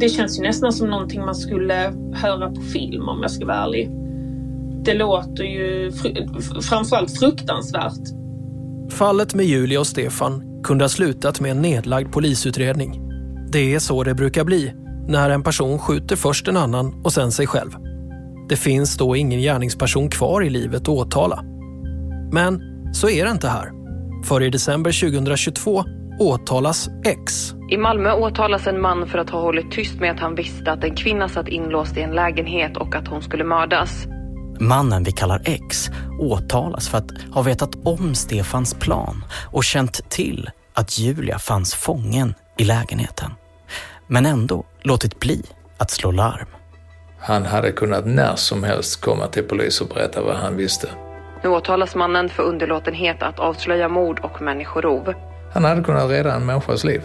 Det känns ju nästan som någonting man skulle höra på film, om jag ska vara ärlig. Det låter ju framförallt fruktansvärt. Fallet med Julia och Stefan kunde ha slutat med en nedlagd polisutredning. Det är så det brukar bli när en person skjuter först en annan och sen sig själv. Det finns då ingen gärningsperson kvar i livet att åtala. Men så är det inte här. För i december 2022 åtalas X. I Malmö åtalas en man för att ha hållit tyst med att han visste att en kvinna satt inlåst i en lägenhet och att hon skulle mördas. Mannen vi kallar X åtalas för att ha vetat om Stefans plan och känt till att Julia fanns fången i lägenheten. Men ändå låtit bli att slå larm. Han hade kunnat när som helst komma till polis och berätta vad han visste. Nu åtalas mannen för underlåtenhet att avslöja mord och människorov. Han hade kunnat rädda en människas liv.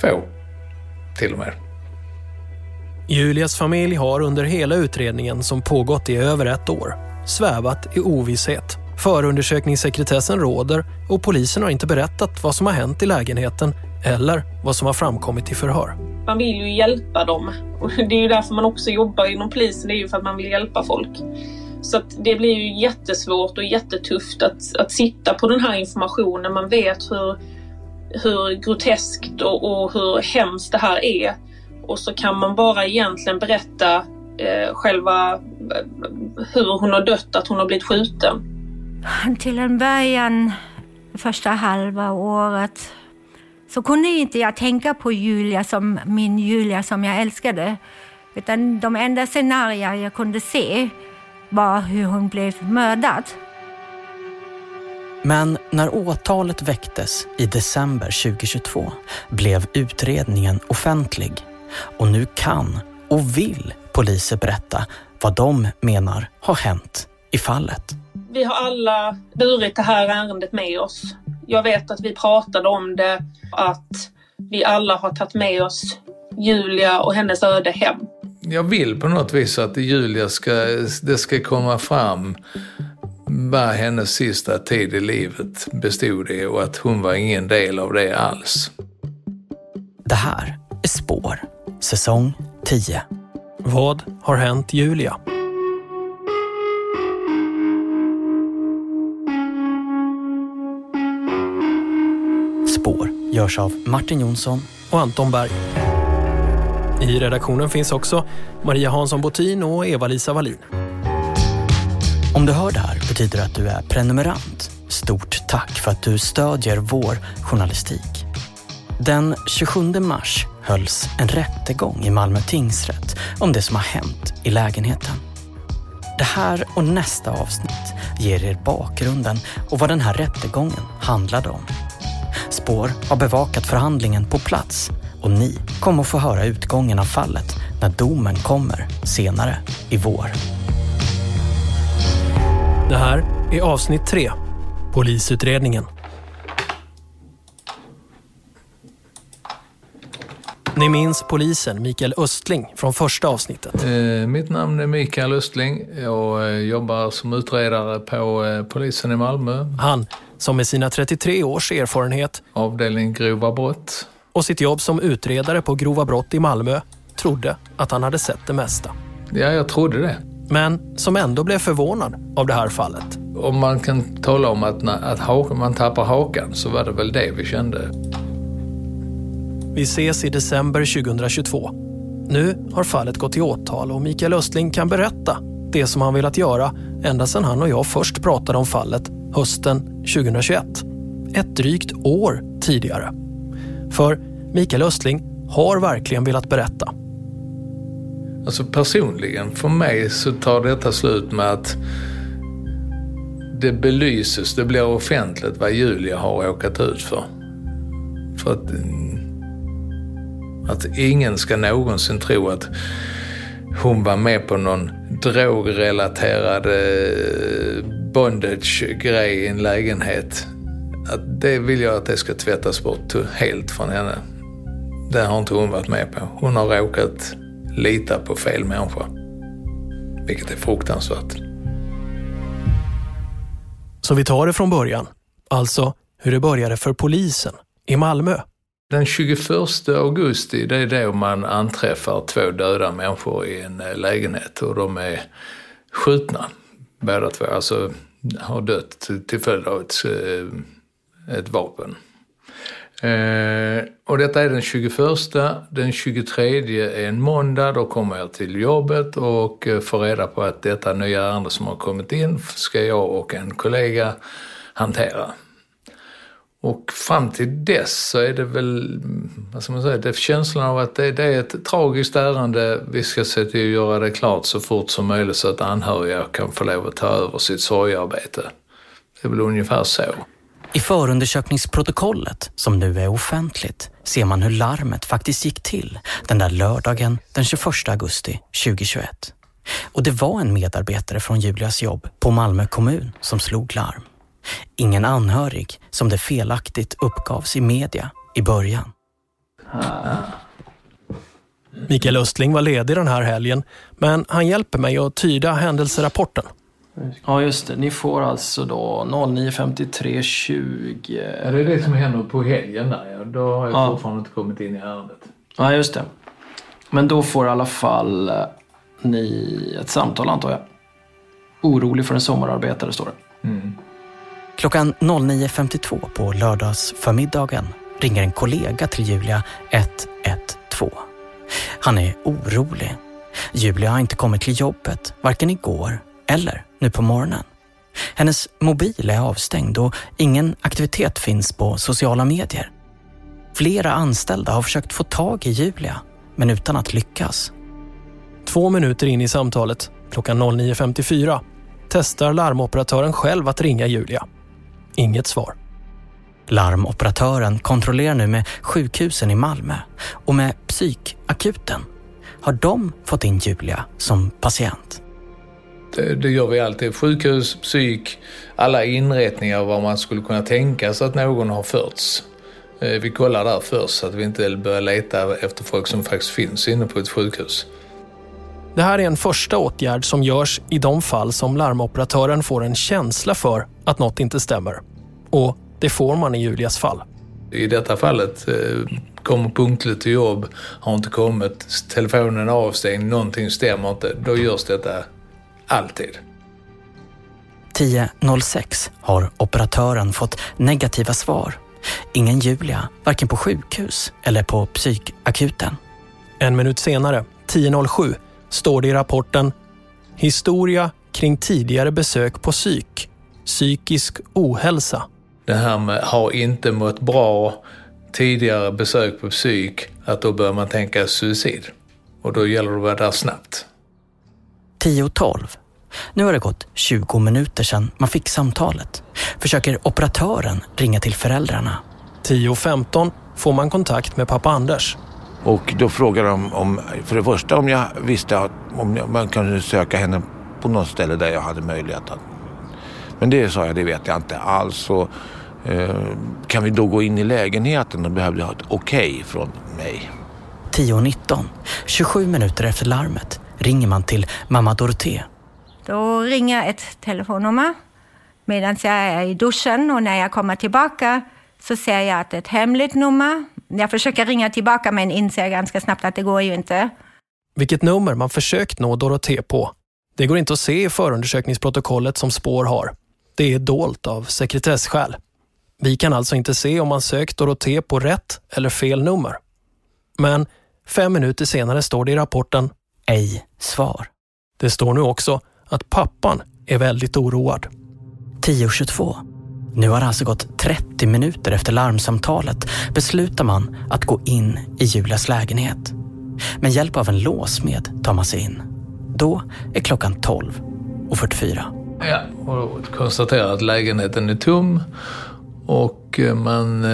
2, till och med. Julias familj har under hela utredningen som pågått i över 1 år svävat i ovisshet. Förundersökningssekretessen råder och polisen har inte berättat vad som har hänt i lägenheten eller vad som har framkommit i förhör. Man vill ju hjälpa dem. Och det är ju därför man också jobbar inom polisen, det är ju för att man vill hjälpa folk. Så att det blir ju jättesvårt och jättetufft att sitta på den här informationen. Man vet hur groteskt och hur hemskt det här är. Och så kan man bara egentligen berätta själva hur hon har dött, att hon har blivit skjuten. Till en början, första halva året, så kunde inte jag tänka på Julia som min Julia som jag älskade. Utan de enda scenarier jag kunde se var hur hon blev mördad. Men när åtalet väcktes i december 2022 blev utredningen offentlig. Och nu kan och vill poliser berätta vad de menar har hänt i fallet. Vi har alla burit det här ärendet med oss. Jag vet att vi pratade om det, att vi alla har tagit med oss Julia och hennes öde hem. Jag vill på något vis att Julia ska komma fram vad hennes sista tid i livet bestod i och att hon var ingen del av det alls. Det här är Spår, säsong 10. Vad har hänt Julia? Spår görs av Martin Jonsson och Anton Berg. I redaktionen finns också Maria Hansson-Botin och Eva-Lisa Wallin. Om du hör det här betyder det att du är prenumerant. Stort tack för att du stödjer vår journalistik. Den 27 mars hölls en rättegång i Malmö tingsrätt om det som har hänt i lägenheten. Det här och nästa avsnitt ger er bakgrunden och vad den här rättegången handlade om. Spår har bevakat förhandlingen på plats och ni kommer att få höra utgången av fallet när domen kommer senare i vår. Det här är avsnitt 3, polisutredningen. Ni minns polisen Mikael Östling från första avsnittet. Mitt namn är Mikael Östling och jag jobbar som utredare på polisen i Malmö. Han, som med sina 33 års erfarenhet avdelning grova brott och sitt jobb som utredare på grova brott i Malmö, trodde att han hade sett det mesta. Ja, jag trodde det. Men som ändå blev förvånad av det här fallet. Om man kan tala om att man tappar hakan, så var det väl det vi kände. Vi ses i december 2022. Nu har fallet gått i åtal och Mikael Östling kan berätta det som han velat göra ända sedan han och jag först pratade om fallet hösten 2021. Ett drygt år tidigare. För Mikael Östling har verkligen velat berätta. Alltså personligen, för mig så tar detta slut med att det belyses, det blir offentligt vad Julia har åkat ut för. För att ingen ska någonsin tro att hon var med på någon drogrelaterad bondage-grej i en lägenhet. Att det vill jag att det ska tvättas bort helt från henne. Det har inte hon varit med på. Hon har råkat lita på fel människa. Vilket är fruktansvärt. Så vi tar det från början. Alltså hur det började för polisen i Malmö Den 21 augusti, det är då man anträffar två döda människor i en lägenhet och de är skjutna. Båda två, alltså har dött till följd av ett vapen. Och detta är den 21. Den 23 är en måndag, då kommer jag till jobbet och får reda på att detta nya ärende som har kommit in ska jag och en kollega hantera. Och fram till dess så är det väl, vad ska man säga, det är känslan av att det är ett tragiskt ärende. Vi ska se till att göra det klart så fort som möjligt så att anhöriga kan få lov att ta över sitt sorgarbete. Det är väl ungefär så. I förundersökningsprotokollet, som nu är offentligt, ser man hur larmet faktiskt gick till den där lördagen den 21 augusti 2021. Och det var en medarbetare från Julias jobb på Malmö kommun som slog larm. Ingen anhörig, som det felaktigt uppgavs i media i början. Mikael Östling var ledig den här helgen, men han hjälper mig att tyda händelserapporten. Ja just det, ni får alltså då 09:53:20. Ja, det är det som händer på helgen där, ja. Då har jag fortfarande inte kommit in i ärendet. Ja just det. Men då får i alla fall ni ett samtal, antar jag. Orolig för en sommararbetare, står det. Mm. Klockan 09:52 på lördagsförmiddagen ringer en kollega till Julia 112. Han är orolig. Julia har inte kommit till jobbet, varken igår eller nu på morgonen. Hennes mobil är avstängd och ingen aktivitet finns på sociala medier. Flera anställda har försökt få tag i Julia, men utan att lyckas. 2 minuter in i samtalet, klockan 09:54, testar larmoperatören själv att ringa Julia. Inget svar. Larmoperatören kontrollerar nu med sjukhusen i Malmö och med psykakuten. Har de fått in Julia som patient? Det gör vi alltid. Sjukhus, psyk, alla inrättningar var man skulle kunna tänka sig att någon har förts. Vi kollar där först så att vi inte börjar leta efter folk som faktiskt finns inne på ett sjukhus. Det här är en första åtgärd som görs i de fall som larmoperatören får en känsla för att något inte stämmer. Och det får man i Julias fall. I detta fallet kommer punktligt till jobb, har inte kommit, telefonen är avstängd, någonting stämmer inte. Då görs detta alltid. 10:06 har operatören fått negativa svar. Ingen Julia, varken på sjukhus eller på psykakuten. En minut senare, 10:07, står det i rapporten: historia kring tidigare besök på psyk. Psykisk ohälsa. Det här med har inte mått bra, tidigare besök på psyk, att då bör man tänka suicid. Och då gäller det att vara där snabbt. 10:12. Nu har det gått 20 minuter sedan man fick samtalet. Försöker operatören ringa till föräldrarna. 10:15 får man kontakt med pappa Anders. Och då frågar de om, för det första, om jag visste att man kunde söka henne på något ställe där jag hade möjlighet att. Men det sa jag, det vet jag inte alls. Så, kan vi då gå in i lägenheten? Då behövde jag ha ett okej från mig. 10:19, 27 minuter efter larmet, ringer man till mamma Dorothée. Då ringer jag ett telefonnummer medan jag är i duschen, och när jag kommer tillbaka så ser jag att det är ett hemligt nummer. Jag försöker ringa tillbaka men inser ganska snabbt att det går ju inte. Vilket nummer man försökt nå Dorothée på, det går inte att se i förundersökningsprotokollet som Spår har. Det är dolt av sekretesskäl. Vi kan alltså inte se om man sökt Dorothée på rätt eller fel nummer. Men 5 minuter senare står det i rapporten: ej svar. Det står nu också att pappan är väldigt oroad. 10:22. Nu har det alltså gått 30 minuter efter larmsamtalet, beslutar man att gå in i Julias lägenhet. Med hjälp av en låsmed tar man sig in. Då är klockan 12:44. Ja, och konstaterar att lägenheten är tom och man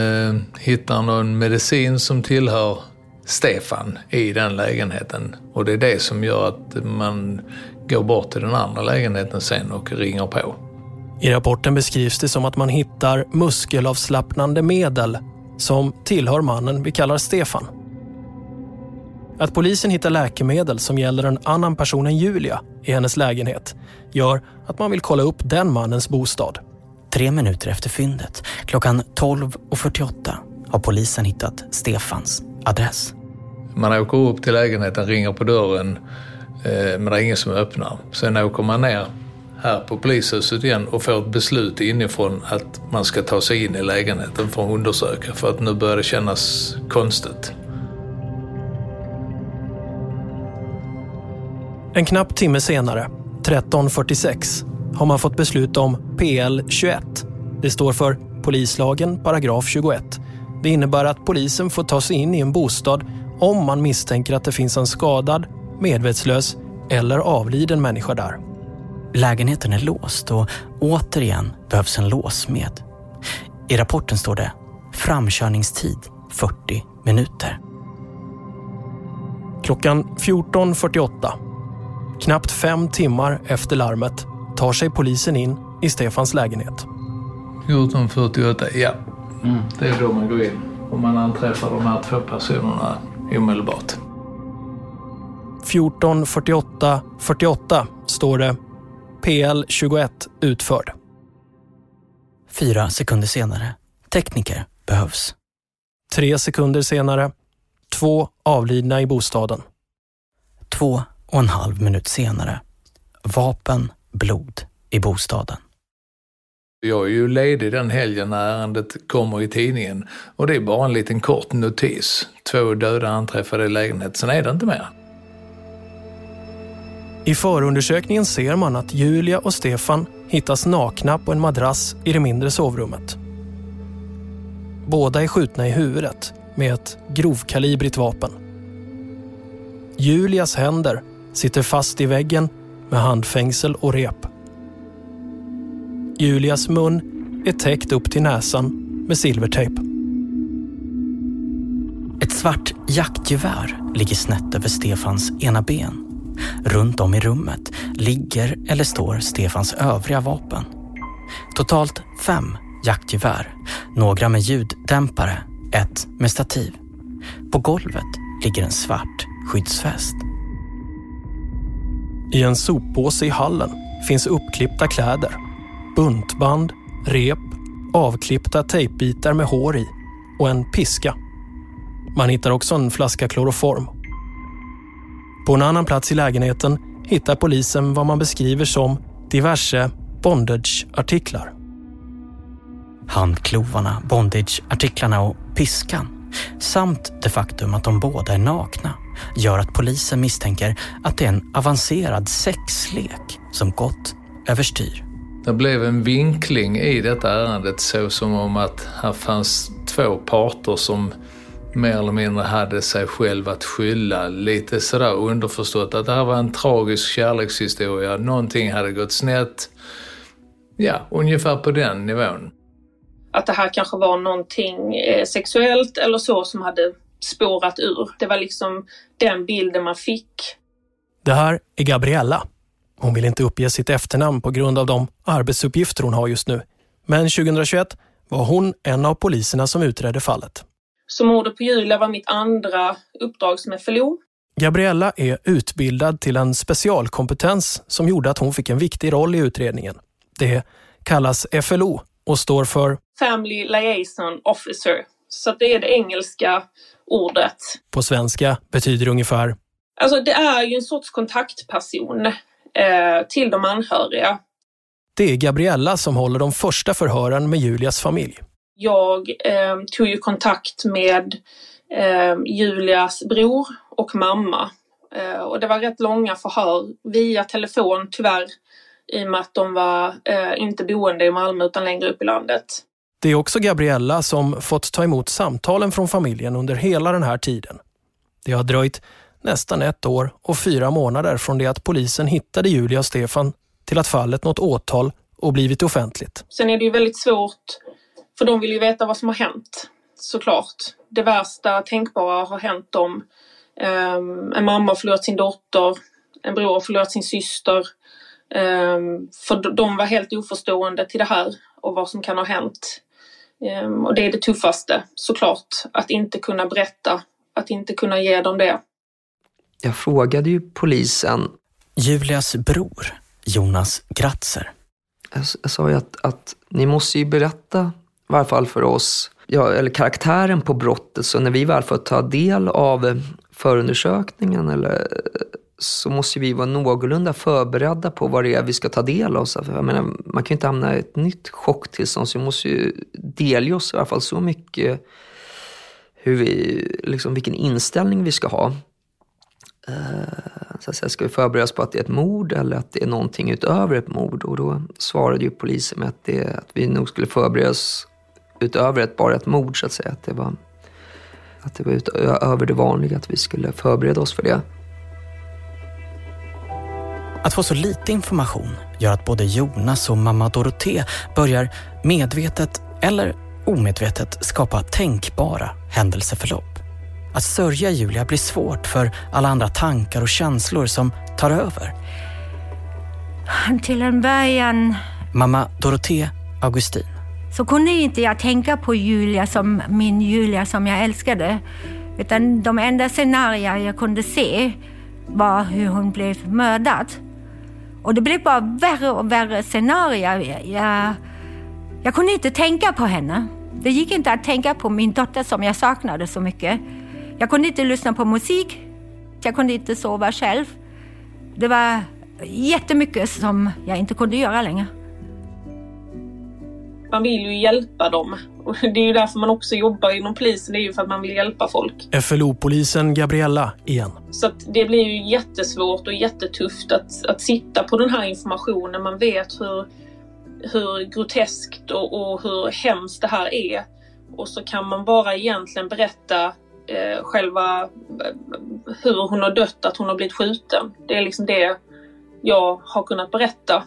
hittar någon medicin som tillhör Stefan i den lägenheten, och det är det som gör att man går bort till den andra lägenheten sen och ringer på. I rapporten beskrivs det som att man hittar muskelavslappnande medel som tillhör mannen vi kallar Stefan. Att polisen hittar läkemedel som gäller en annan person än Julia i hennes lägenhet gör att man vill kolla upp den mannens bostad. 3 minuter efter fyndet, klockan 12:48, har polisen hittat Stefans adress. Man åker upp till lägenheten, ringer på dörren, men det är ingen som öppnar. Sen åker man ner här på polishuset igen och får ett beslut inifrån att man ska ta sig in i lägenheten för att undersöka, för att nu börjar det kännas konstigt. En knapp timme senare, 13.46, har man fått beslut om PL 21. Det står för polislagen paragraf 21. Det innebär att polisen får ta sig in i en bostad om man misstänker att det finns en skadad, medvetslös eller avliden människa där. Lägenheten är låst och återigen behövs en låsmed. I rapporten står det framkörningstid 40 minuter. Klockan 14.48, knappt 5 timmar efter larmet, tar sig polisen in i Stefans lägenhet. 14.48, ja. Mm. Det är då man går in och man anträffar de här 2 personerna omedelbart. 14.48.48 står det PL 21 utförd. 4 sekunder senare. Tekniker behövs. 3 sekunder senare. 2 avlidna i bostaden. 2,5 minut senare. Vapen, blod i bostaden. Jag är ju ledig den helgen när ärendet kommer i tidningen. Och det är bara en liten kort notis. 2 döda anträffade i lägenhet. Sen är det inte mer. I förundersökningen ser man att Julia och Stefan hittas nakna på en madrass i det mindre sovrummet. Båda är skjutna i huvudet med ett grovkalibrigt vapen. Julias händer sitter fast i väggen med handfängsel och rep. Julias mun är täckt upp till näsan med silvertejp. Ett svart jaktgevär ligger snett över Stefans ena ben. Runt om i rummet ligger eller står Stefans övriga vapen. Totalt 5 jaktgevär, några med ljuddämpare, ett med stativ. På golvet ligger en svart skyddsväst. I en soppåse i hallen finns uppklippta kläder, buntband, rep, avklippta tejpbitar med hår i och en piska. Man hittar också en flaska kloroform. På en annan plats i lägenheten hittar polisen vad man beskriver som diverse bondageartiklar. Handklovarna, bondageartiklarna och piskan, samt det faktum att de båda är nakna, gör att polisen misstänker att det är en avancerad sexlek som gått överstyr. Det blev en vinkling i detta ärendet så som om att här fanns 2 parter som mer eller mindre hade sig själv att skylla, lite sådär underförstått att det här var en tragisk kärlekshistoria, någonting hade gått snett, ja, ungefär på den nivån. Att det här kanske var någonting sexuellt eller så som hade spårat ur, det var liksom den bilden man fick. Det här är Gabriella. Hon vill inte uppge sitt efternamn på grund av de arbetsuppgifter hon har just nu, men 2021 var hon en av poliserna som utredde fallet. Så mordet på Julia var mitt andra uppdrag som FLO. Gabriella är utbildad till en specialkompetens som gjorde att hon fick en viktig roll i utredningen. Det kallas FLO och står för Family Liaison Officer. Så det är det engelska ordet. På svenska betyder det ungefär... Alltså det är ju en sorts kontaktperson till de anhöriga. Det är Gabriella som håller de första förhören med Julias familj. Jag tog ju kontakt med Julias bror och mamma. Och det var rätt långa förhör via telefon tyvärr, i och med att de var inte boende i Malmö utan längre upp i landet. Det är också Gabriella som fått ta emot samtalen från familjen under hela den här tiden. Det har dröjt nästan 1 år och 4 månader från det att polisen hittade Julia och Stefan till att fallet nått åtal och blivit offentligt. Sen är det ju väldigt svårt... För de vill ju veta vad som har hänt, såklart. Det värsta tänkbara har hänt dem. En mamma har förlorat sin dotter, en bror har förlorat sin syster. För de var helt oförstående till det här och vad som kan ha hänt. Och det är det tuffaste, såklart. Att inte kunna berätta, att inte kunna ge dem det. Jag frågade ju polisen. Julias bror, Jonas Gratzer. Jag sa ju att ni måste ju berätta... I varje fall för oss eller karaktären på brottet. Så när vi väl får ta del av förundersökningen eller, så måste vi vara någorlunda förberedda på vad det är vi ska ta del av. Så jag menar, man kan ju inte hamna i ett nytt chocktillstånd, så vi måste ju delge oss i alla fall så mycket hur vi, liksom, vilken inställning vi ska ha. Så att säga, ska vi förberedas på att det är ett mord eller att det är någonting utöver ett mord? Och då svarade ju polisen med att vi nog skulle förberedas utöver bara ett mord, så att säga. Att det var utöver det vanliga, att vi skulle förbereda oss för det. Att få så lite information gör att både Jonas och mamma Dorothée börjar medvetet eller omedvetet skapa tänkbara händelseförlopp. Att sörja Julia blir svårt för alla andra tankar och känslor som tar över. Till en början... Mamma Dorothée Augustin. Så kunde inte jag tänka på Julia som min Julia som jag älskade. Utan de enda scenarier jag kunde se var hur hon blev mördad. Och det blev bara värre och värre scenarier. Jag kunde inte tänka på henne. Det gick inte att tänka på min dotter som jag saknade så mycket. Jag kunde inte lyssna på musik. Jag kunde inte sova själv. Det var jättemycket som jag inte kunde göra längre. Man vill ju hjälpa dem. Och det är ju därför man också jobbar inom polisen. Det är ju för att man vill hjälpa folk. FLO-polisen Gabriella igen. Så att det blir ju jättesvårt och jättetufft att sitta på den här informationen. Man vet hur groteskt och hur hemskt det här är. Och så kan man bara egentligen berätta själva hur hon har dött, att hon har blivit skjuten. Det är liksom det jag har kunnat berätta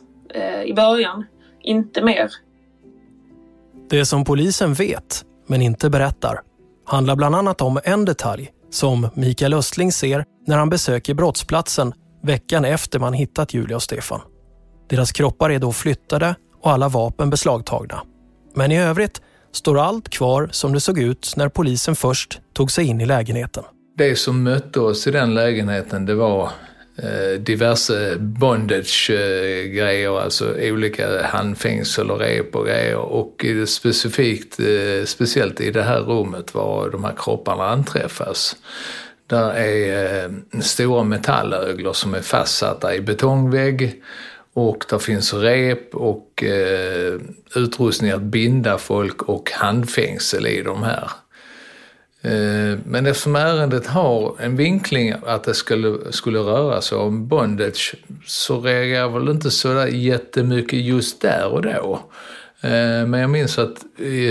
i början. Inte mer. Det som polisen vet, men inte berättar, handlar bland annat om en detalj som Mikael Östling ser när han besöker brottsplatsen veckan efter man hittat Julia och Stefan. Deras kroppar är då flyttade och alla vapen beslagtagna. Men i övrigt står allt kvar som det såg ut när polisen först tog sig in i lägenheten. Det som mötte oss i den lägenheten, det var diverse bondage-grejer, alltså olika handfängsel och rep och grejer. Och speciellt i det här rummet var de här kropparna anträffas. Där är stora metallöglor som är fastsatta i betongvägg. Och där finns rep och utrustning att binda folk och handfängsel i de här. Men eftersom ärendet har en vinkling att det skulle röra sig om bondage, så reagerar jag väl inte så där jättemycket just där och då. Men jag minns att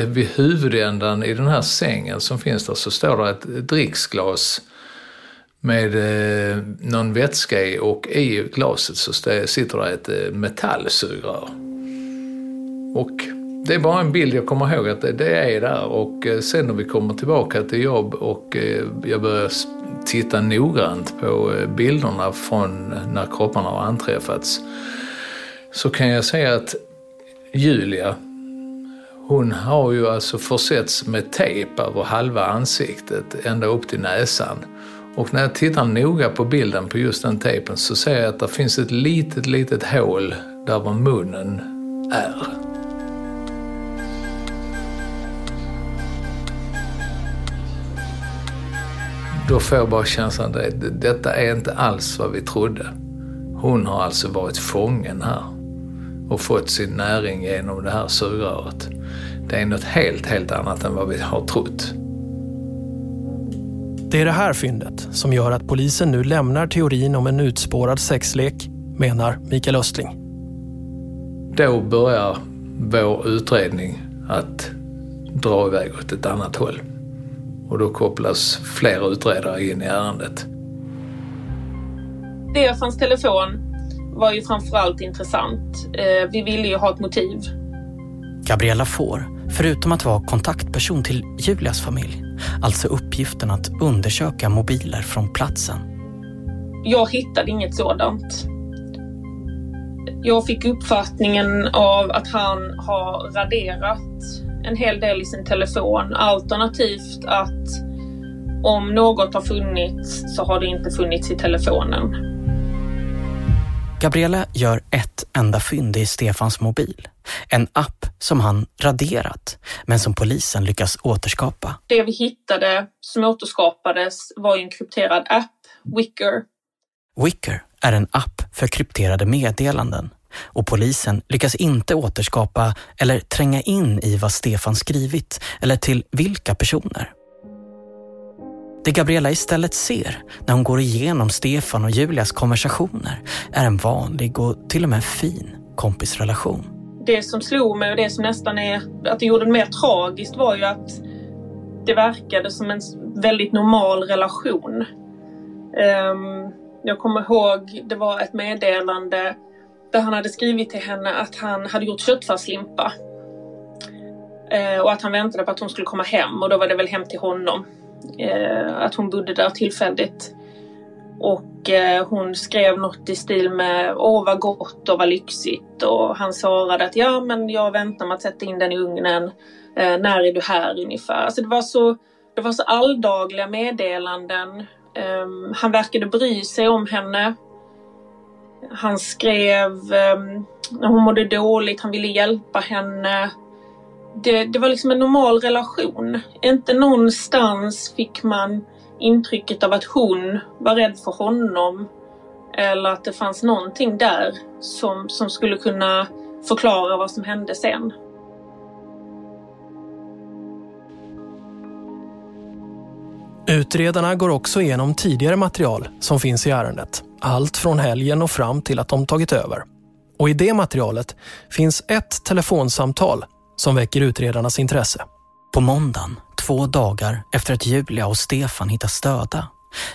vid huvudändan i den här sängen som finns där så står det ett dricksglas med någon vätska i, och i glaset så sitter det ett metallsugrör. Och det är bara en bild jag kommer ihåg att det är där. Och sen när vi kommer tillbaka till jobb och jag börjar titta noggrant på bilderna från när kropparna har anträffats, så kan jag säga att Julia, hon har ju alltså försetts med tejp över halva ansiktet ända upp till näsan. Och när jag tittar noga på bilden på just den tejpen så ser jag att det finns ett litet hål där var munnen är. Då får jag bara känslan att detta är inte alls vad vi trodde. Hon har alltså varit fången här och fått sin näring genom det här sugröret. Det är något helt annat än vad vi har trott. Det är det här fyndet som gör att polisen nu lämnar teorin om en utspårad sexlek, menar Mikael Östling. Då börjar vår utredning att dra iväg åt ett annat håll. Och då kopplas fler utredare in i ärendet. Stefans telefon var ju framförallt intressant. Vi ville ju ha ett motiv. Gabriella får, förutom att vara kontaktperson till Julias familj, alltså uppgiften att undersöka mobiler från platsen. Jag hittade inget sådant. Jag fick uppfattningen av att han har raderat en hel del i sin telefon. Alternativt att om något har funnits så har det inte funnits i telefonen. Gabriella gör ett enda fynd i Stefans mobil. En app som han raderat, men som polisen lyckas återskapa. Det vi hittade som återskapades var en krypterad app, Wickr. Wickr är en app för krypterade meddelanden. Och polisen lyckas inte återskapa eller tränga in i vad Stefan skrivit eller till vilka personer. Det Gabriella istället ser när hon går igenom Stefan och Julias konversationer är en vanlig och till och med fin kompisrelation. Det som slog mig och det som nästan är att det gjorde det mer tragiskt var ju att det verkade som en väldigt normal relation. Jag kommer ihåg, det var ett meddelande där han hade skrivit till henne att han hade gjort köttfärslimpa. Och att han väntade på att hon skulle komma hem, och då var det väl hem till honom. Att hon bodde där tillfälligt. Och hon skrev något i stil med åh vad gott och vad lyxigt. Och han svarade att ja, men jag väntar med att sätta in den i ugnen. När är du här ungefär? Alltså det var så alldagliga meddelanden. Han verkade bry sig om henne. Han skrev när hon mådde dåligt, han ville hjälpa henne. Det var liksom en normal relation. Inte någonstans fick man intrycket av att hon var rädd för honom. Eller att det fanns någonting där som skulle kunna förklara vad som hände sen. Utredarna går också igenom tidigare material som finns i ärendet. Allt från helgen och fram till att de tagit över. Och i det materialet finns ett telefonsamtal som väcker utredarnas intresse. På måndagen, 2 dagar efter att Julia och Stefan hittas döda,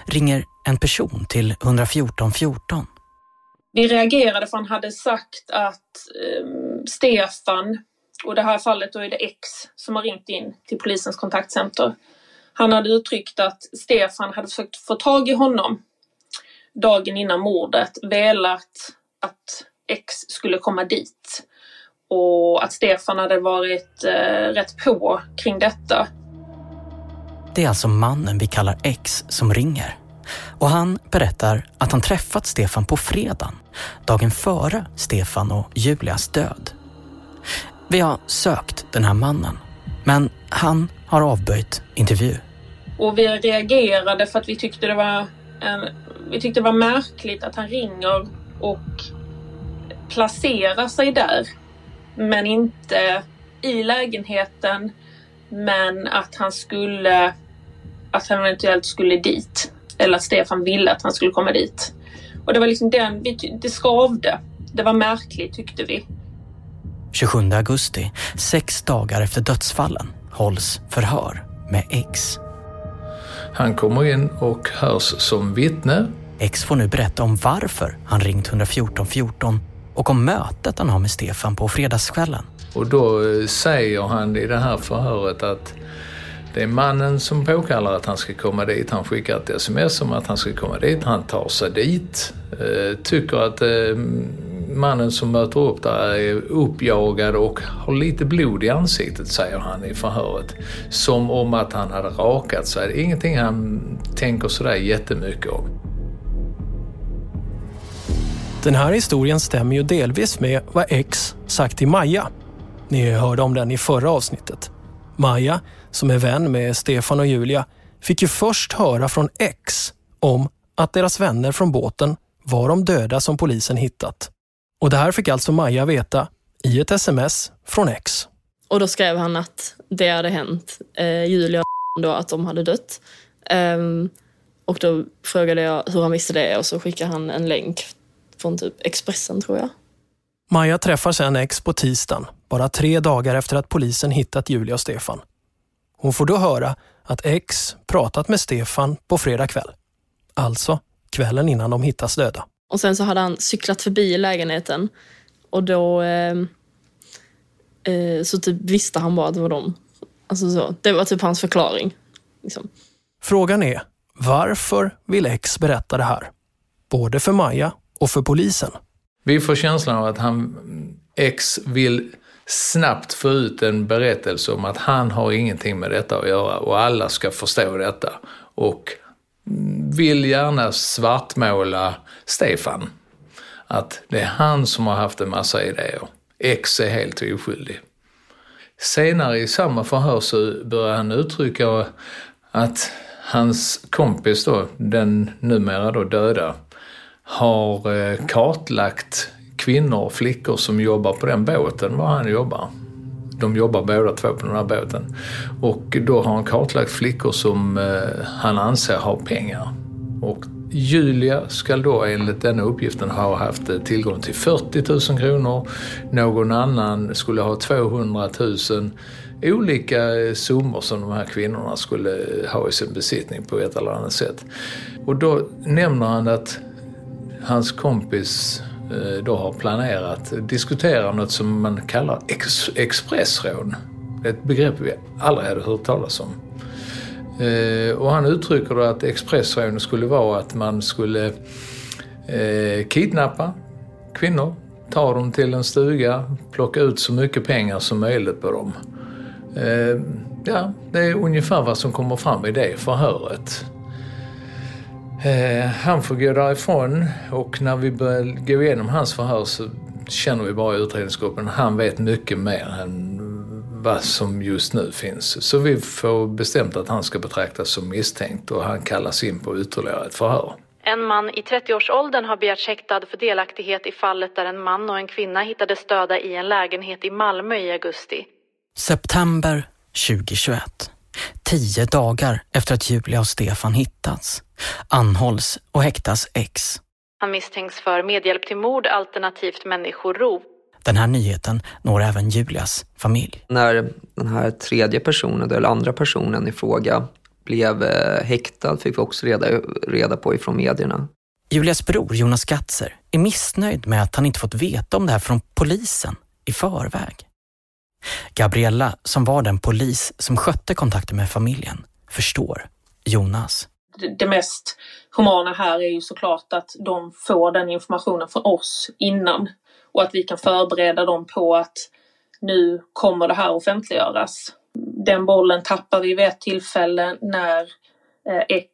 ringer en person till 114 14. Vi reagerade för han hade sagt att Stefan, och det här fallet då är det X som har ringt in till polisens kontaktcenter. Han hade uttryckt att Stefan hade försökt få tag i honom dagen innan mordet, velat att X skulle komma dit. Och att Stefan hade varit rätt på kring detta. Det är alltså mannen vi kallar X som ringer. Och han berättar att han träffat Stefan på fredagen, dagen före Stefan och Julias död. Vi har sökt den här mannen, men han har avböjt intervju. Och vi reagerade för att vi tyckte det var märkligt att han ringer och placerar sig där. Men inte i lägenheten, men att han eventuellt skulle dit. Eller Stefan ville att han skulle komma dit. Och det var liksom det skavde. Det var märkligt tyckte vi. 27 augusti, 6 dagar efter dödsfallen, hålls förhör med X. Han kommer in och hörs som vittne. X får nu berätta om varför han ringt 114 14 och om mötet han har med Stefan på fredagskvällen. Och då säger han i det här förhöret att det är mannen som påkallar att han ska komma dit. Han skickar ett sms om att han ska komma dit. Han tar sig dit. Tycker att mannen som möter upp där är uppjagad och har lite blod i ansiktet, säger han i förhöret. Som om att han hade rakat sig. Det är ingenting han tänker sådär jättemycket om. Den här historien stämmer ju delvis med vad X sagt till Maja. Ni hörde om den i förra avsnittet. Maja, som är vän med Stefan och Julia, fick ju först höra från X om att deras vänner från båten var de döda som polisen hittat. Och det här fick alltså Maja veta i ett sms från X. Och då skrev han att det hade hänt. Julia då att de hade dött. Och då frågade jag hur han visste det och så skickade han en länk från typ Expressen, tror jag. Maja träffar sedan X på tisdagen, bara 3 dagar efter att polisen hittat Julia och Stefan. Hon får då höra att X pratat med Stefan på fredag kväll. Alltså kvällen innan de hittas döda. Och sen så hade han cyklat förbi lägenheten. Och då så typ visste han bara att det var dem. Alltså så. Det var typ hans förklaring. Liksom. Frågan är, varför vill X berätta det här? Både för Maja och för polisen. Vi får känslan av att X vill snabbt få ut en berättelse om att han har ingenting med detta att göra och alla ska förstå detta. Och vill gärna svartmåla Stefan. att det är han som har haft en massa idéer. X är helt oskyldig. Senare i samma förhör så börjar han uttrycka att hans kompis då, den numera då döda, har kartlagt kvinnor och flickor som jobbar på den båten var han jobbar. De jobbar båda två på den här båten. Och då har han kartlagt flickor som han anser har pengar. Och Julia ska då enligt denna uppgiften ha haft tillgång till 40 000 kronor. Någon annan skulle ha 200 000 olika summor som de här kvinnorna skulle ha i sin besittning på ett eller annat sätt. Och då nämner han att hans kompis då har planerat att diskutera något som man kallar expressrån. Ett begrepp vi aldrig hade hört talas om. Och han uttrycker då att expressrån skulle vara att man skulle kidnappa kvinnor, ta dem till en stuga, plocka ut så mycket pengar som möjligt på dem. Ja, det är ungefär vad som kommer fram i det förhöret. Han får gå därifrån och när vi börjar gå igenom hans förhör så känner vi bara i utredningsgruppen. Han vet mycket mer än vad som just nu finns. Så vi får bestämt att han ska betraktas som misstänkt och han kallas in på ytterligare ett förhör. En man i 30-årsåldern har begärts häktad för delaktighet i fallet där en man och en kvinna hittades döda i en lägenhet i Malmö i augusti. September 2021. 10 dagar efter att Julia och Stefan hittats, anhålls och häktas X. Han misstänks för medhjälp till mord alternativt människorov. Den här nyheten når även Julias familj. När den här tredje personen eller andra personen i fråga blev häktad fick vi också reda på ifrån medierna. Julias bror Jonas Gatzer är missnöjd med att han inte fått veta om det här från polisen i förväg. Gabriella, som var den polis som skötte kontakten med familjen, förstår Jonas. Det mest humana här är ju såklart att de får den informationen från oss innan och att vi kan förbereda dem på att nu kommer det här offentliggöras. Den bollen tappar vi vid ett tillfälle när X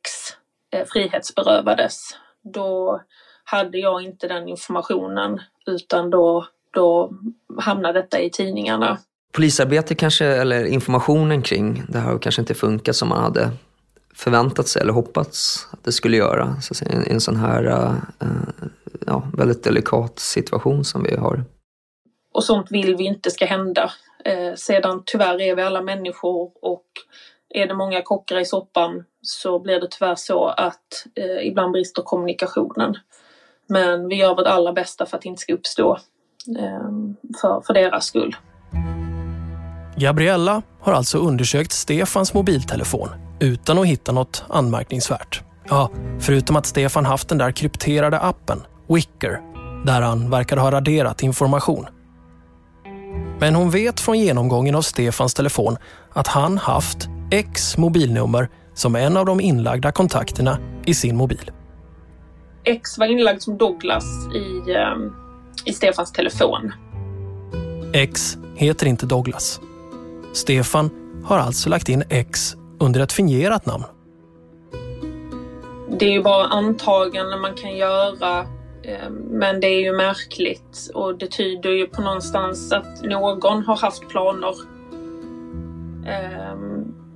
frihetsberövades. Då hade jag inte den informationen utan då hamnar detta i tidningarna. Polisarbete kanske, eller informationen kring det här kanske inte funkat som man hade förväntat sig eller hoppats att det skulle göra. Så en sån här väldigt delikat situation som vi har. Och sånt vill vi inte ska hända. Sedan tyvärr är vi alla människor och är det många kockar i soppan så blir det tyvärr så att ibland brister kommunikationen. Men vi gör vårt allra bästa för att det inte ska uppstå. För deras skull. Gabriella har alltså undersökt Stefans mobiltelefon utan att hitta något anmärkningsvärt. Ja, förutom att Stefan haft den där krypterade appen Wickr där han verkar ha raderat information. Men hon vet från genomgången av Stefans telefon att han haft X mobilnummer som en av de inlagda kontakterna i sin mobil. X var inlagd som Douglas i Stefans telefon. X heter inte Douglas. Stefan har alltså lagt in X under ett fingerat namn. Det är ju bara antaganden man kan göra, men det är ju märkligt och det tyder ju på någonstans att någon har haft planer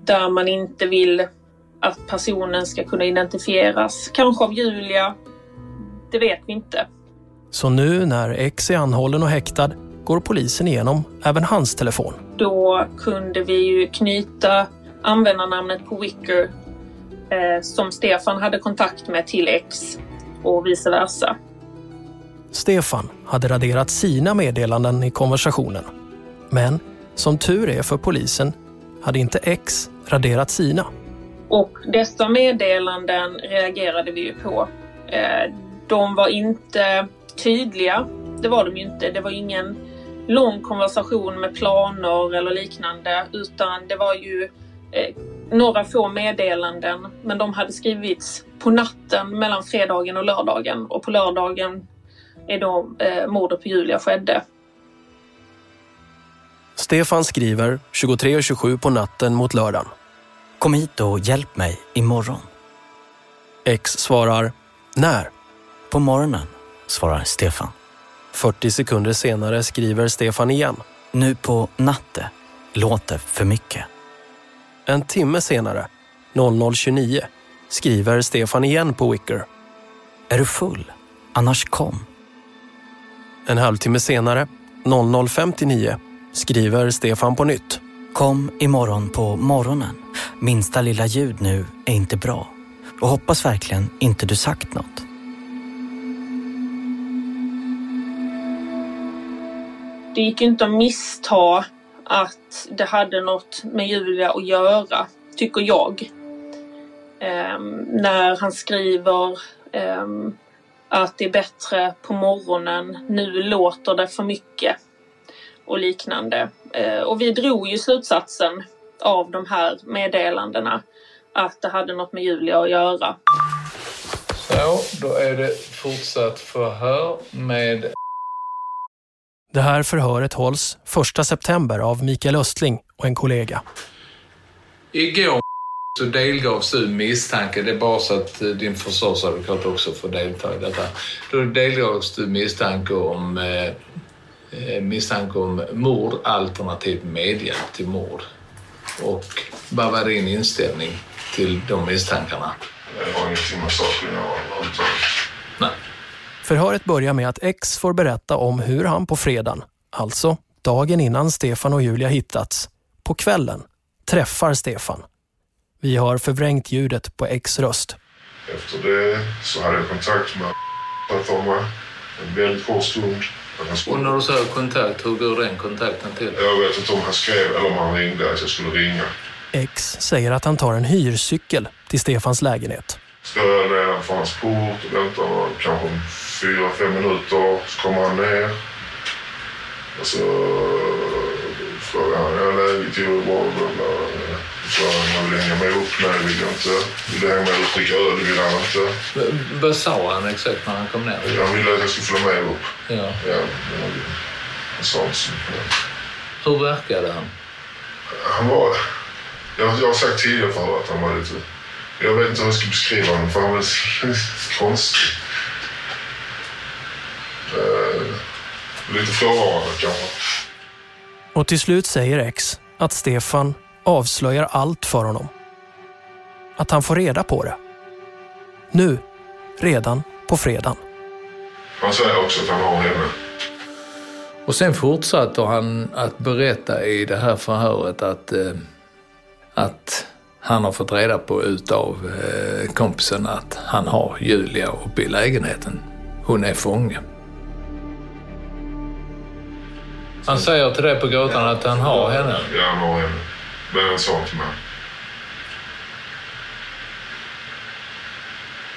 där man inte vill att personen ska kunna identifieras. Kanske av Julia, det vet vi inte. Så nu när X är anhållen och häktad går polisen igenom även hans telefon. Då kunde vi ju knyta användarnamnet på Wickr som Stefan hade kontakt med till X och vice versa. Stefan hade raderat sina meddelanden i konversationen. Men som tur är för polisen hade inte X raderat sina. Och dessa meddelanden reagerade vi ju på. De var inte tydliga. Det var de ju inte. Det var ingen lång konversation med planer eller liknande utan det var ju några få meddelanden men de hade skrivits på natten mellan fredagen och lördagen och på lördagen är då mordet på Julia skedde. Stefan skriver 23:27 på natten mot lördagen. Kom hit och hjälp mig imorgon. X svarar när? På morgonen. svarar Stefan. 40 sekunder senare skriver Stefan igen. Nu på natte. Låter för mycket. En timme senare, 00:29, skriver Stefan igen på Wickr. Är du full? Annars kom. En halvtimme senare, 00:59, skriver Stefan på nytt. Kom imorgon på morgonen. Minsta lilla ljud nu är inte bra. Och hoppas verkligen inte du sagt något. Det gick inte att missta att det hade något med Julia att göra, tycker jag. När han skriver att det är bättre på morgonen, nu låter det för mycket och liknande. Och vi drog ju slutsatsen av de här meddelandena att det hade något med Julia att göra. Så, då är det fortsatt förhör med... Det här förhöret hålls 1 september av Mikael Östling och en kollega. Igår så delgavs du misstanke, det är bara så att din försvarsadvokat också får delta i detta. Då delgavs du misstanke om mord alternativt medhjälp till mord. Och vad var din inställning till de misstankarna? Det var ingenting med saken jag antar. Nej. Förhöret börjar med att X får berätta om hur han på fredagen, alltså dagen innan Stefan och Julia hittats, på kvällen träffar Stefan. Vi har förvrängt ljudet på X röst. Efter det så hade jag kontakt med en väldigt kort stund. Och när du sa kontakt, hur går den kontakten till? Jag vet inte om han skrev eller om han ringde att jag skulle ringa. X säger att han tar en hyrcykel till Stefans lägenhet. Ska jag nedanför hans port och väntar kanske 4-5 minuter, så kommer han ner. Och så frågar han, jag läget till Uruguay. Så han vill hänga mig upp, nej vill jag inte. Vill hänga mig upp, dricka öl, vill han inte. Vad sa han exakt när han kom ner? Han ville att jag skulle följa med upp. Ja. Han sa inte så mycket. Hur verkade han? Han var... Jag har sagt tidigare för att han var lite... Jag vet inte hur jag ska beskriva honom, för han var konstig. Lite förvarande kanske. Och till slut säger X att Stefan avslöjar allt för honom. Att han får reda på det. Nu, redan på fredagen. Han säger också att han har henne. Och sen fortsatte han att berätta i det här förhöret att han har fått reda på utav kompisen att han har Julia uppe i lägenheten. Hon är fånge. Han säger till dig på gatan att han har henne. Ja, han har henne. Men han sa inte mig.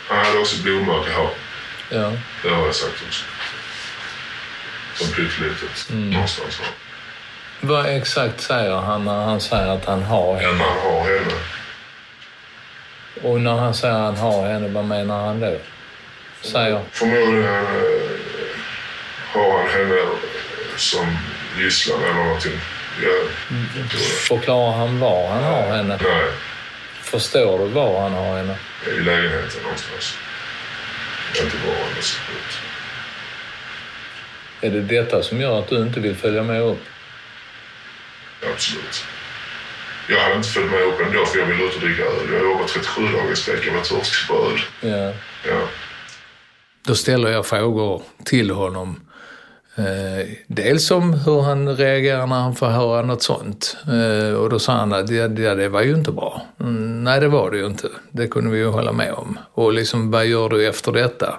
Han hade också blodmärke här. Ja. Det har jag sagt också. Som plyttlitet. Någonstans här. Vad exakt säger han när han säger att han har henne? Ja, han har henne. Och när han säger att han har henne, vad menar han då? Säger? Förmodligen har han henne som gisslan eller någonting. Ja. Förklarar han var han har henne? Nej. Förstår du var han har henne? I lägenheten någonstans. Inte var han är så ut. Är det detta som gör att du inte vill följa med upp? Absolut. Jag hade inte följt mig upp ändå för jag ville ut och dricka öl. Jag har jobbat 37 dagar i sträck, jag var törstig på öl. Ja. Då ställer jag frågor till honom. Dels om hur han reagerar när han får höra något sånt. Och då sa han att det var ju inte bra. Nej, det var det ju inte. Det kunde vi ju hålla med om. Och liksom, vad gör du efter detta?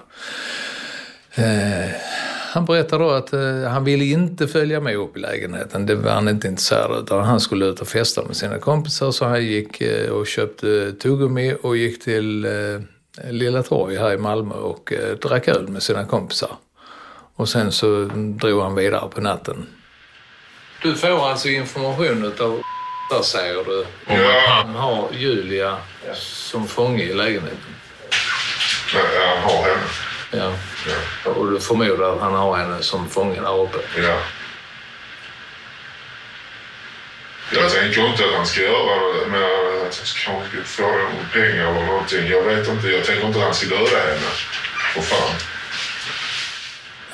Han berättar då att han ville inte följa med upp i lägenheten. Det var han inte intresserad utan han skulle ut och festa med sina kompisar. Så han gick och köpte tuggummi och gick till Lilla Torg här i Malmö och drack öl med sina kompisar. Och sen så drog han vidare på natten. Du får alltså information av där säger du om att han har Julia som fånge i lägenheten. Ja, han har henne. Ja. Och du förmodar att han har henne som fånge där uppe. Ja. Jag tänker inte att han ska göra men jag kanske få någon pengar eller någonting. Jag vet inte, jag tänker inte att han ska döda henne. För fan.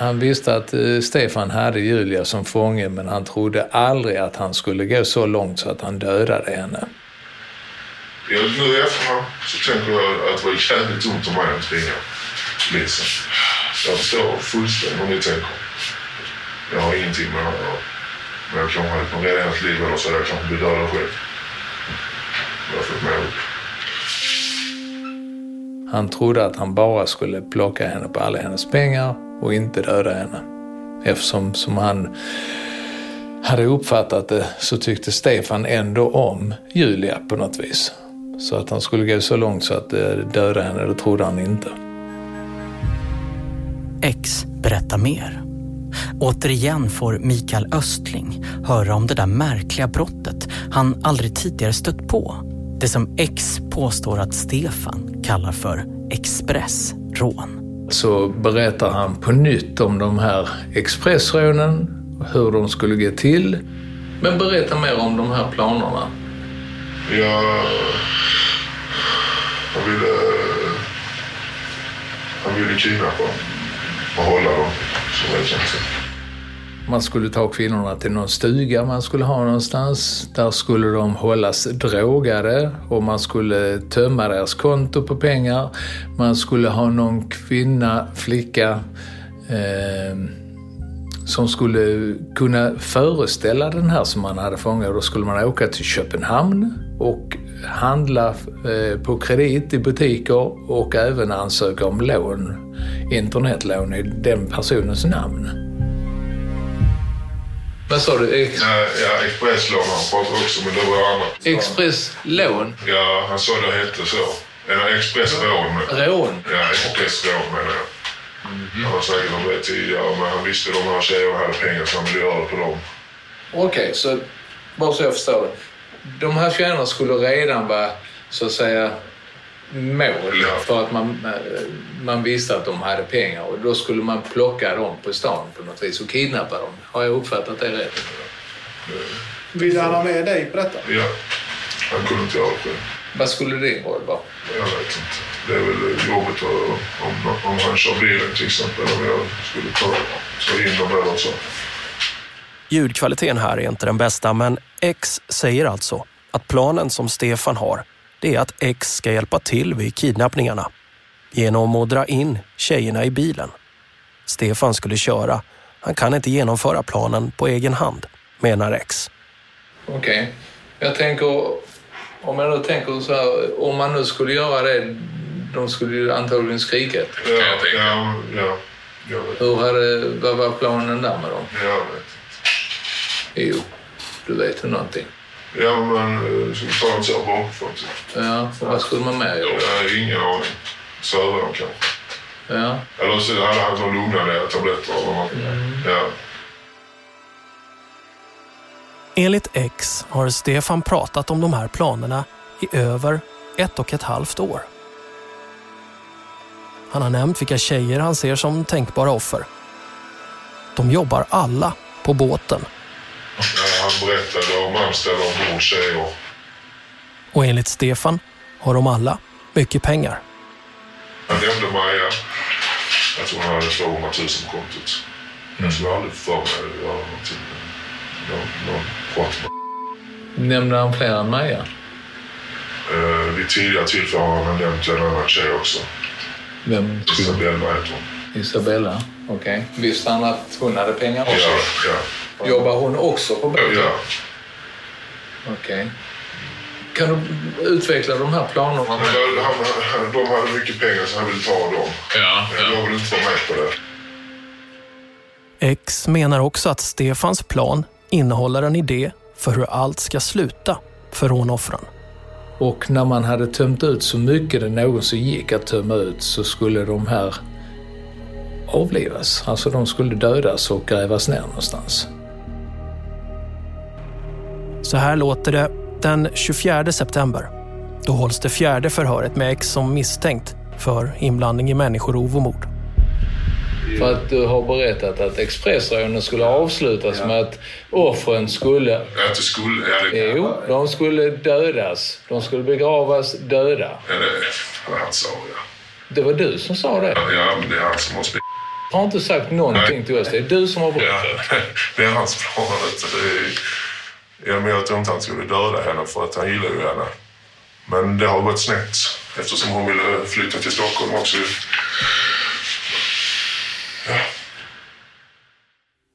Han visste att Stefan hade Julia som fånge, men han trodde aldrig att han skulle gå så långt så att han dödade henne. Jag nu efterhand så tänker jag att det var jävligt ont om mig att ringa polisen. Jag förstår fullständigt om ni tänker. Jag har ingenting med honom. Men jag kanske hade någon redan ett liv eller så där, jag kanske blir dödad själv. Jag har fått mig upp. Han trodde att han bara skulle plocka henne på alla hennes pengar och inte döda henne. Eftersom som han hade uppfattat det så tyckte Stefan ändå om Julia på något vis. Så att han skulle gå så långt så att döda henne, det trodde han inte. X berättar mer. Återigen får Mikael Östling höra om det där märkliga brottet han aldrig tidigare stött på. Det som X påstår att Stefan kallar för expressrån. Så berättar han på nytt om de här expressrånen, hur de skulle gå till. Men berätta mer om de här planerna. Han ville kidnappa och hålla dem. Så det känns. Man skulle ta kvinnorna till någon stuga man skulle ha någonstans. Där skulle de hållas drogade och man skulle tömma deras konto på pengar. Man skulle ha någon kvinna, flicka som skulle kunna föreställa den här som man hade fångat. Då skulle man åka till Köpenhamn och handla på kredit i butiker och även ansöka om lån. Internetlån i den personens namn. Vad sa du? Ja, expresslån han pratade också, men det var annat. Expresslån? Ja, han sa det hette så. Eller expressrån. Rån? Ja, expressrån menar jag. Mm-hmm. Han var säkert om det tidigare, men han visste de här tjejerna hade pengar så han ville göra det på dem. Okej, så bara så jag förstår det. De här tjejerna skulle redan vara, så att säga, mål. Ja. För att man visste att de hade pengar och då skulle man plocka dem på stan på något vis och kidnappa dem. Har jag uppfattat det rätt? Vill han ha med dig på detta? Ja, han kunde inte göra det. Vad skulle din roll vara? Jag vet inte. Det är väl jobbigt om han kör bilen till exempel, om jag skulle ta in dem eller så. Ljudkvaliteten här är inte den bästa, men X säger alltså att planen som Stefan har, det är att X ska hjälpa till vid kidnappningarna genom att dra in tjejerna i bilen. Stefan skulle köra. Han kan inte genomföra planen på egen hand, menar X. Okej. Jag tänker, om jag då tänker så här, om man nu skulle göra det, de skulle ju antagligen skrika. Ja. Vad var planen där med dem? Jag vet inte. Jo, du vet ju någonting. Ja, men skulle ta en servård faktiskt. Ja, för vad skulle man med? Ingen aning. Servård kanske. Ja. Eller så hade han som lugnade tabletter eller något. Ja. Enligt X har Stefan pratat om de här planerna i över 1,5 år. Han har nämnt vilka tjejer han ser som tänkbara offer. De jobbar alla på båten. Han berättade om anställda ombord tjejer. Och enligt Stefan har de alla mycket pengar. Han nämnde Maja att hon hade 200 000 kontot. Jag skulle aldrig få mig att göra någonting. Nämnde han fler än Maja? Vid tidigare tillfällen har han nämnt en annan tjej också. Vem? Isabella heter hon. Isabella, okej. Visste han att hon hade pengar också? Ja. Jobbar hon också på båten? Ja. Okej. Kan du utveckla de här planerna? De hade mycket pengar så han ville ta dem. Ja. Jag vill inte vara med på det. X menar också att Stefans plan innehåller en idé för hur allt ska sluta för rånoffren. Och när man hade tömt ut så mycket det någonsin gick att tömma ut så skulle de här avlivas. Alltså de skulle dödas och grävas ner någonstans. Så här låter det den 24 september. Då hålls det fjärde förhöret med X som misstänkt för inblandning i människorov och mord. För att du har berättat att expressrånen skulle avslutas med att offren skulle... de skulle dödas. De skulle begravas döda. Ja, det var han sa, ja. Det var du som sa det? Ja, men det är han som har Har inte sagt någonting till oss. Det är du som har brutit. Ja, det är hans plan. Jag menar att jag inte han skulle döda henne för att han gillar ju henne. Men det har gått snett eftersom hon ville flytta till Stockholm också. Ja.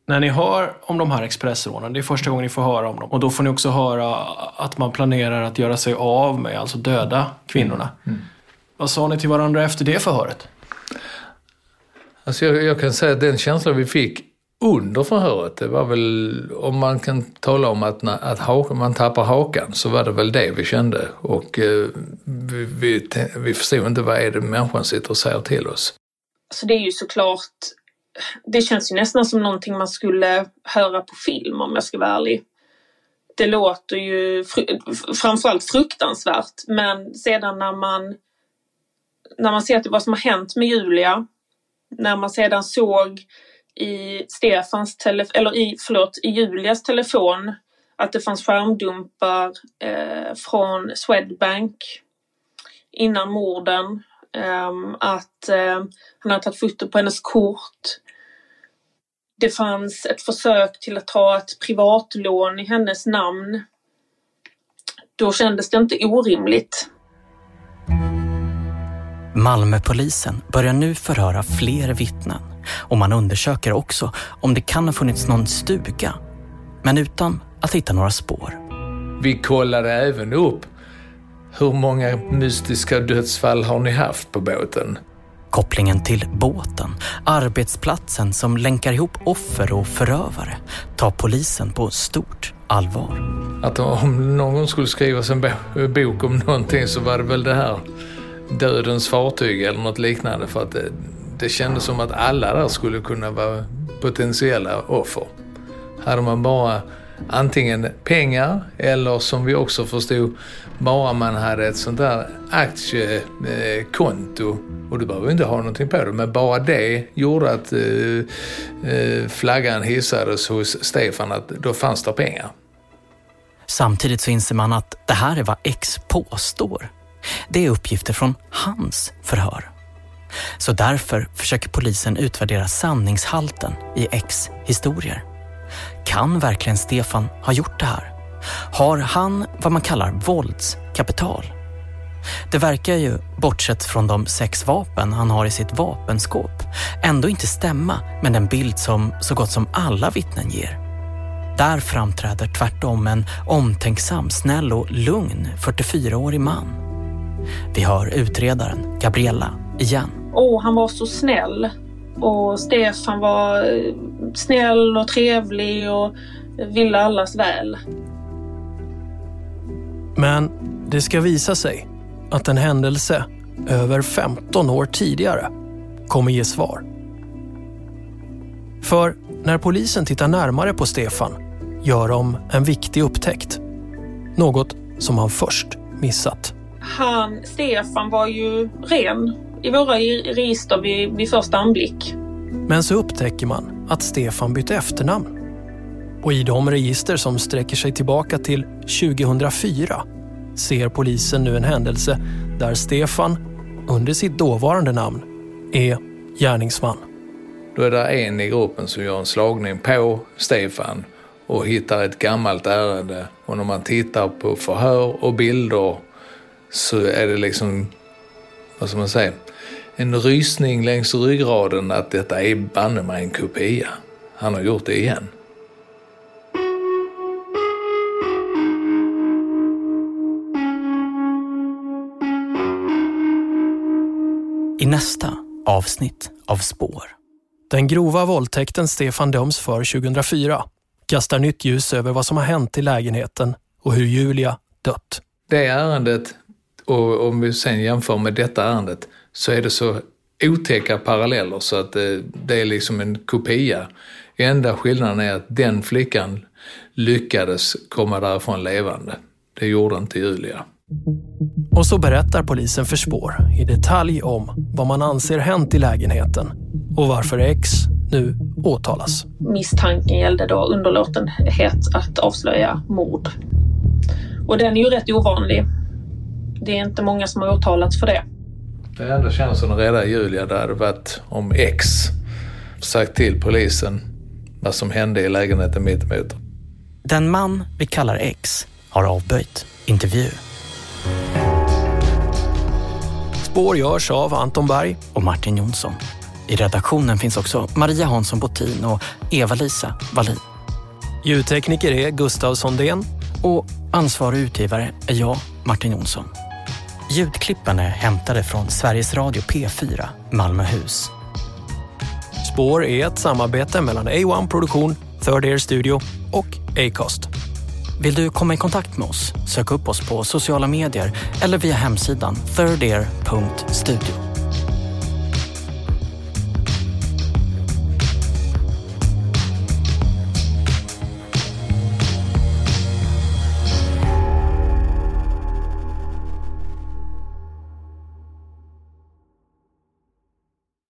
När ni hör om de här expressrånen, det är första gången ni får höra om dem. Och då får ni också höra att man planerar att göra sig av med, alltså döda kvinnorna. Mm. Vad sa ni till varandra efter det förhöret? Alltså jag kan säga att den känslan vi fick under förhöret, det var väl, om man kan tala om att man tappar hakan, så var det väl det vi kände. Och vi förstod inte vad är det människan sitter och säger till oss. Alltså det är ju såklart, det känns ju nästan som någonting man skulle höra på film om jag ska vara ärlig. Det låter ju framförallt fruktansvärt, men sedan när man ser till vad som har hänt med Julia, när man sedan såg i Stefans i Julias telefon att det fanns skärmdumpar från Swedbank innan morden, att han hade tagit foto på hennes kort. Det fanns ett försök till att ta ett privatlån i hennes namn. Då kändes det inte orimligt. Malmöpolisen börjar nu förhöra fler vittnen och man undersöker också om det kan ha funnits någon stuga, men utan att hitta några spår. Vi kollade även upp hur många mystiska dödsfall har ni haft på båten. Kopplingen till båten, arbetsplatsen som länkar ihop offer och förövare, tar polisen på stort allvar. Att om någon skulle skriva en bok om någonting så var det väl det här dödens fartyg eller något liknande, för att det kändes som att alla där skulle kunna vara potentiella offer. Hade man bara antingen pengar eller, som vi också förstod, bara man hade ett sånt där aktiekonto, och du behöver inte ha någonting på det, men bara det gjorde att flaggan hissades hos Stefan att då fanns det pengar. Samtidigt så inser man att det här är vad X påstår. Det är uppgifter från hans förhör. Så därför försöker polisen utvärdera sanningshalten i X historier. Kan verkligen Stefan ha gjort det här? Har han vad man kallar våldskapital? Det verkar ju, bortsett från de 6 vapen han har i sitt vapenskåp, ändå inte stämma med den bild som så gott som alla vittnen ger. Där framträder tvärtom en omtänksam, snäll och lugn 44-årig man. Vi hör utredaren Gabriella igen. Han var så snäll. Och Stefan var snäll och trevlig och ville allas väl. Men det ska visa sig att en händelse över 15 år tidigare kommer ge svar. För när polisen tittar närmare på Stefan gör de en viktig upptäckt. Något som han först missat. Stefan var ju ren i våra register vid första anblick. Men så upptäcker man att Stefan bytte efternamn. Och i de register som sträcker sig tillbaka till 2004 ser polisen nu en händelse där Stefan under sitt dåvarande namn är gärningsman. Då är det en i gruppen som gör en slagning på Stefan och hittar ett gammalt ärende. Och när man tittar på förhör och bilder så är det liksom, vad ska man säga, en rysning längs ryggraden att detta är banne med en kopia. Han har gjort det igen. I nästa avsnitt av Spår. Den grova våldtäkten Stefan döms för 2004 kastar nytt ljus över vad som har hänt i lägenheten och hur Julia dött. Det ärendet, och om vi sen jämför med detta ärendet, så är det så otäcka paralleller så att det är liksom en kopia. Enda skillnaden är att den flickan lyckades komma därifrån levande. Det gjorde inte Julia. Och så berättar polisen för Spår i detalj om vad man anser hänt i lägenheten och varför X nu åtalas. Misstanken gällde då underlåtenhet att avslöja mord. Och den är ju rätt ovanlig. Det är inte många som har åtalats för det. Det enda känns som att rädda Julia där varit om X sagt till polisen vad som hände i lägenheten mitt emot. Den man vi kallar X har avböjt intervju. Spår görs av Anton Berg och Martin Jonsson. I redaktionen finns också Maria Hansson-Botin och Eva-Lisa Wallin. Ljudtekniker är Gustav Sondén. Och ansvarig utgivare är jag, Martin Jonsson. Ljudklippen är hämtade från Sveriges Radio P4 Malmöhus. Spår är ett samarbete mellan A1 Produktion, Third Ear Studio och Acast. Vill du komma i kontakt med oss? Sök upp oss på sociala medier eller via hemsidan Thirdear.studio.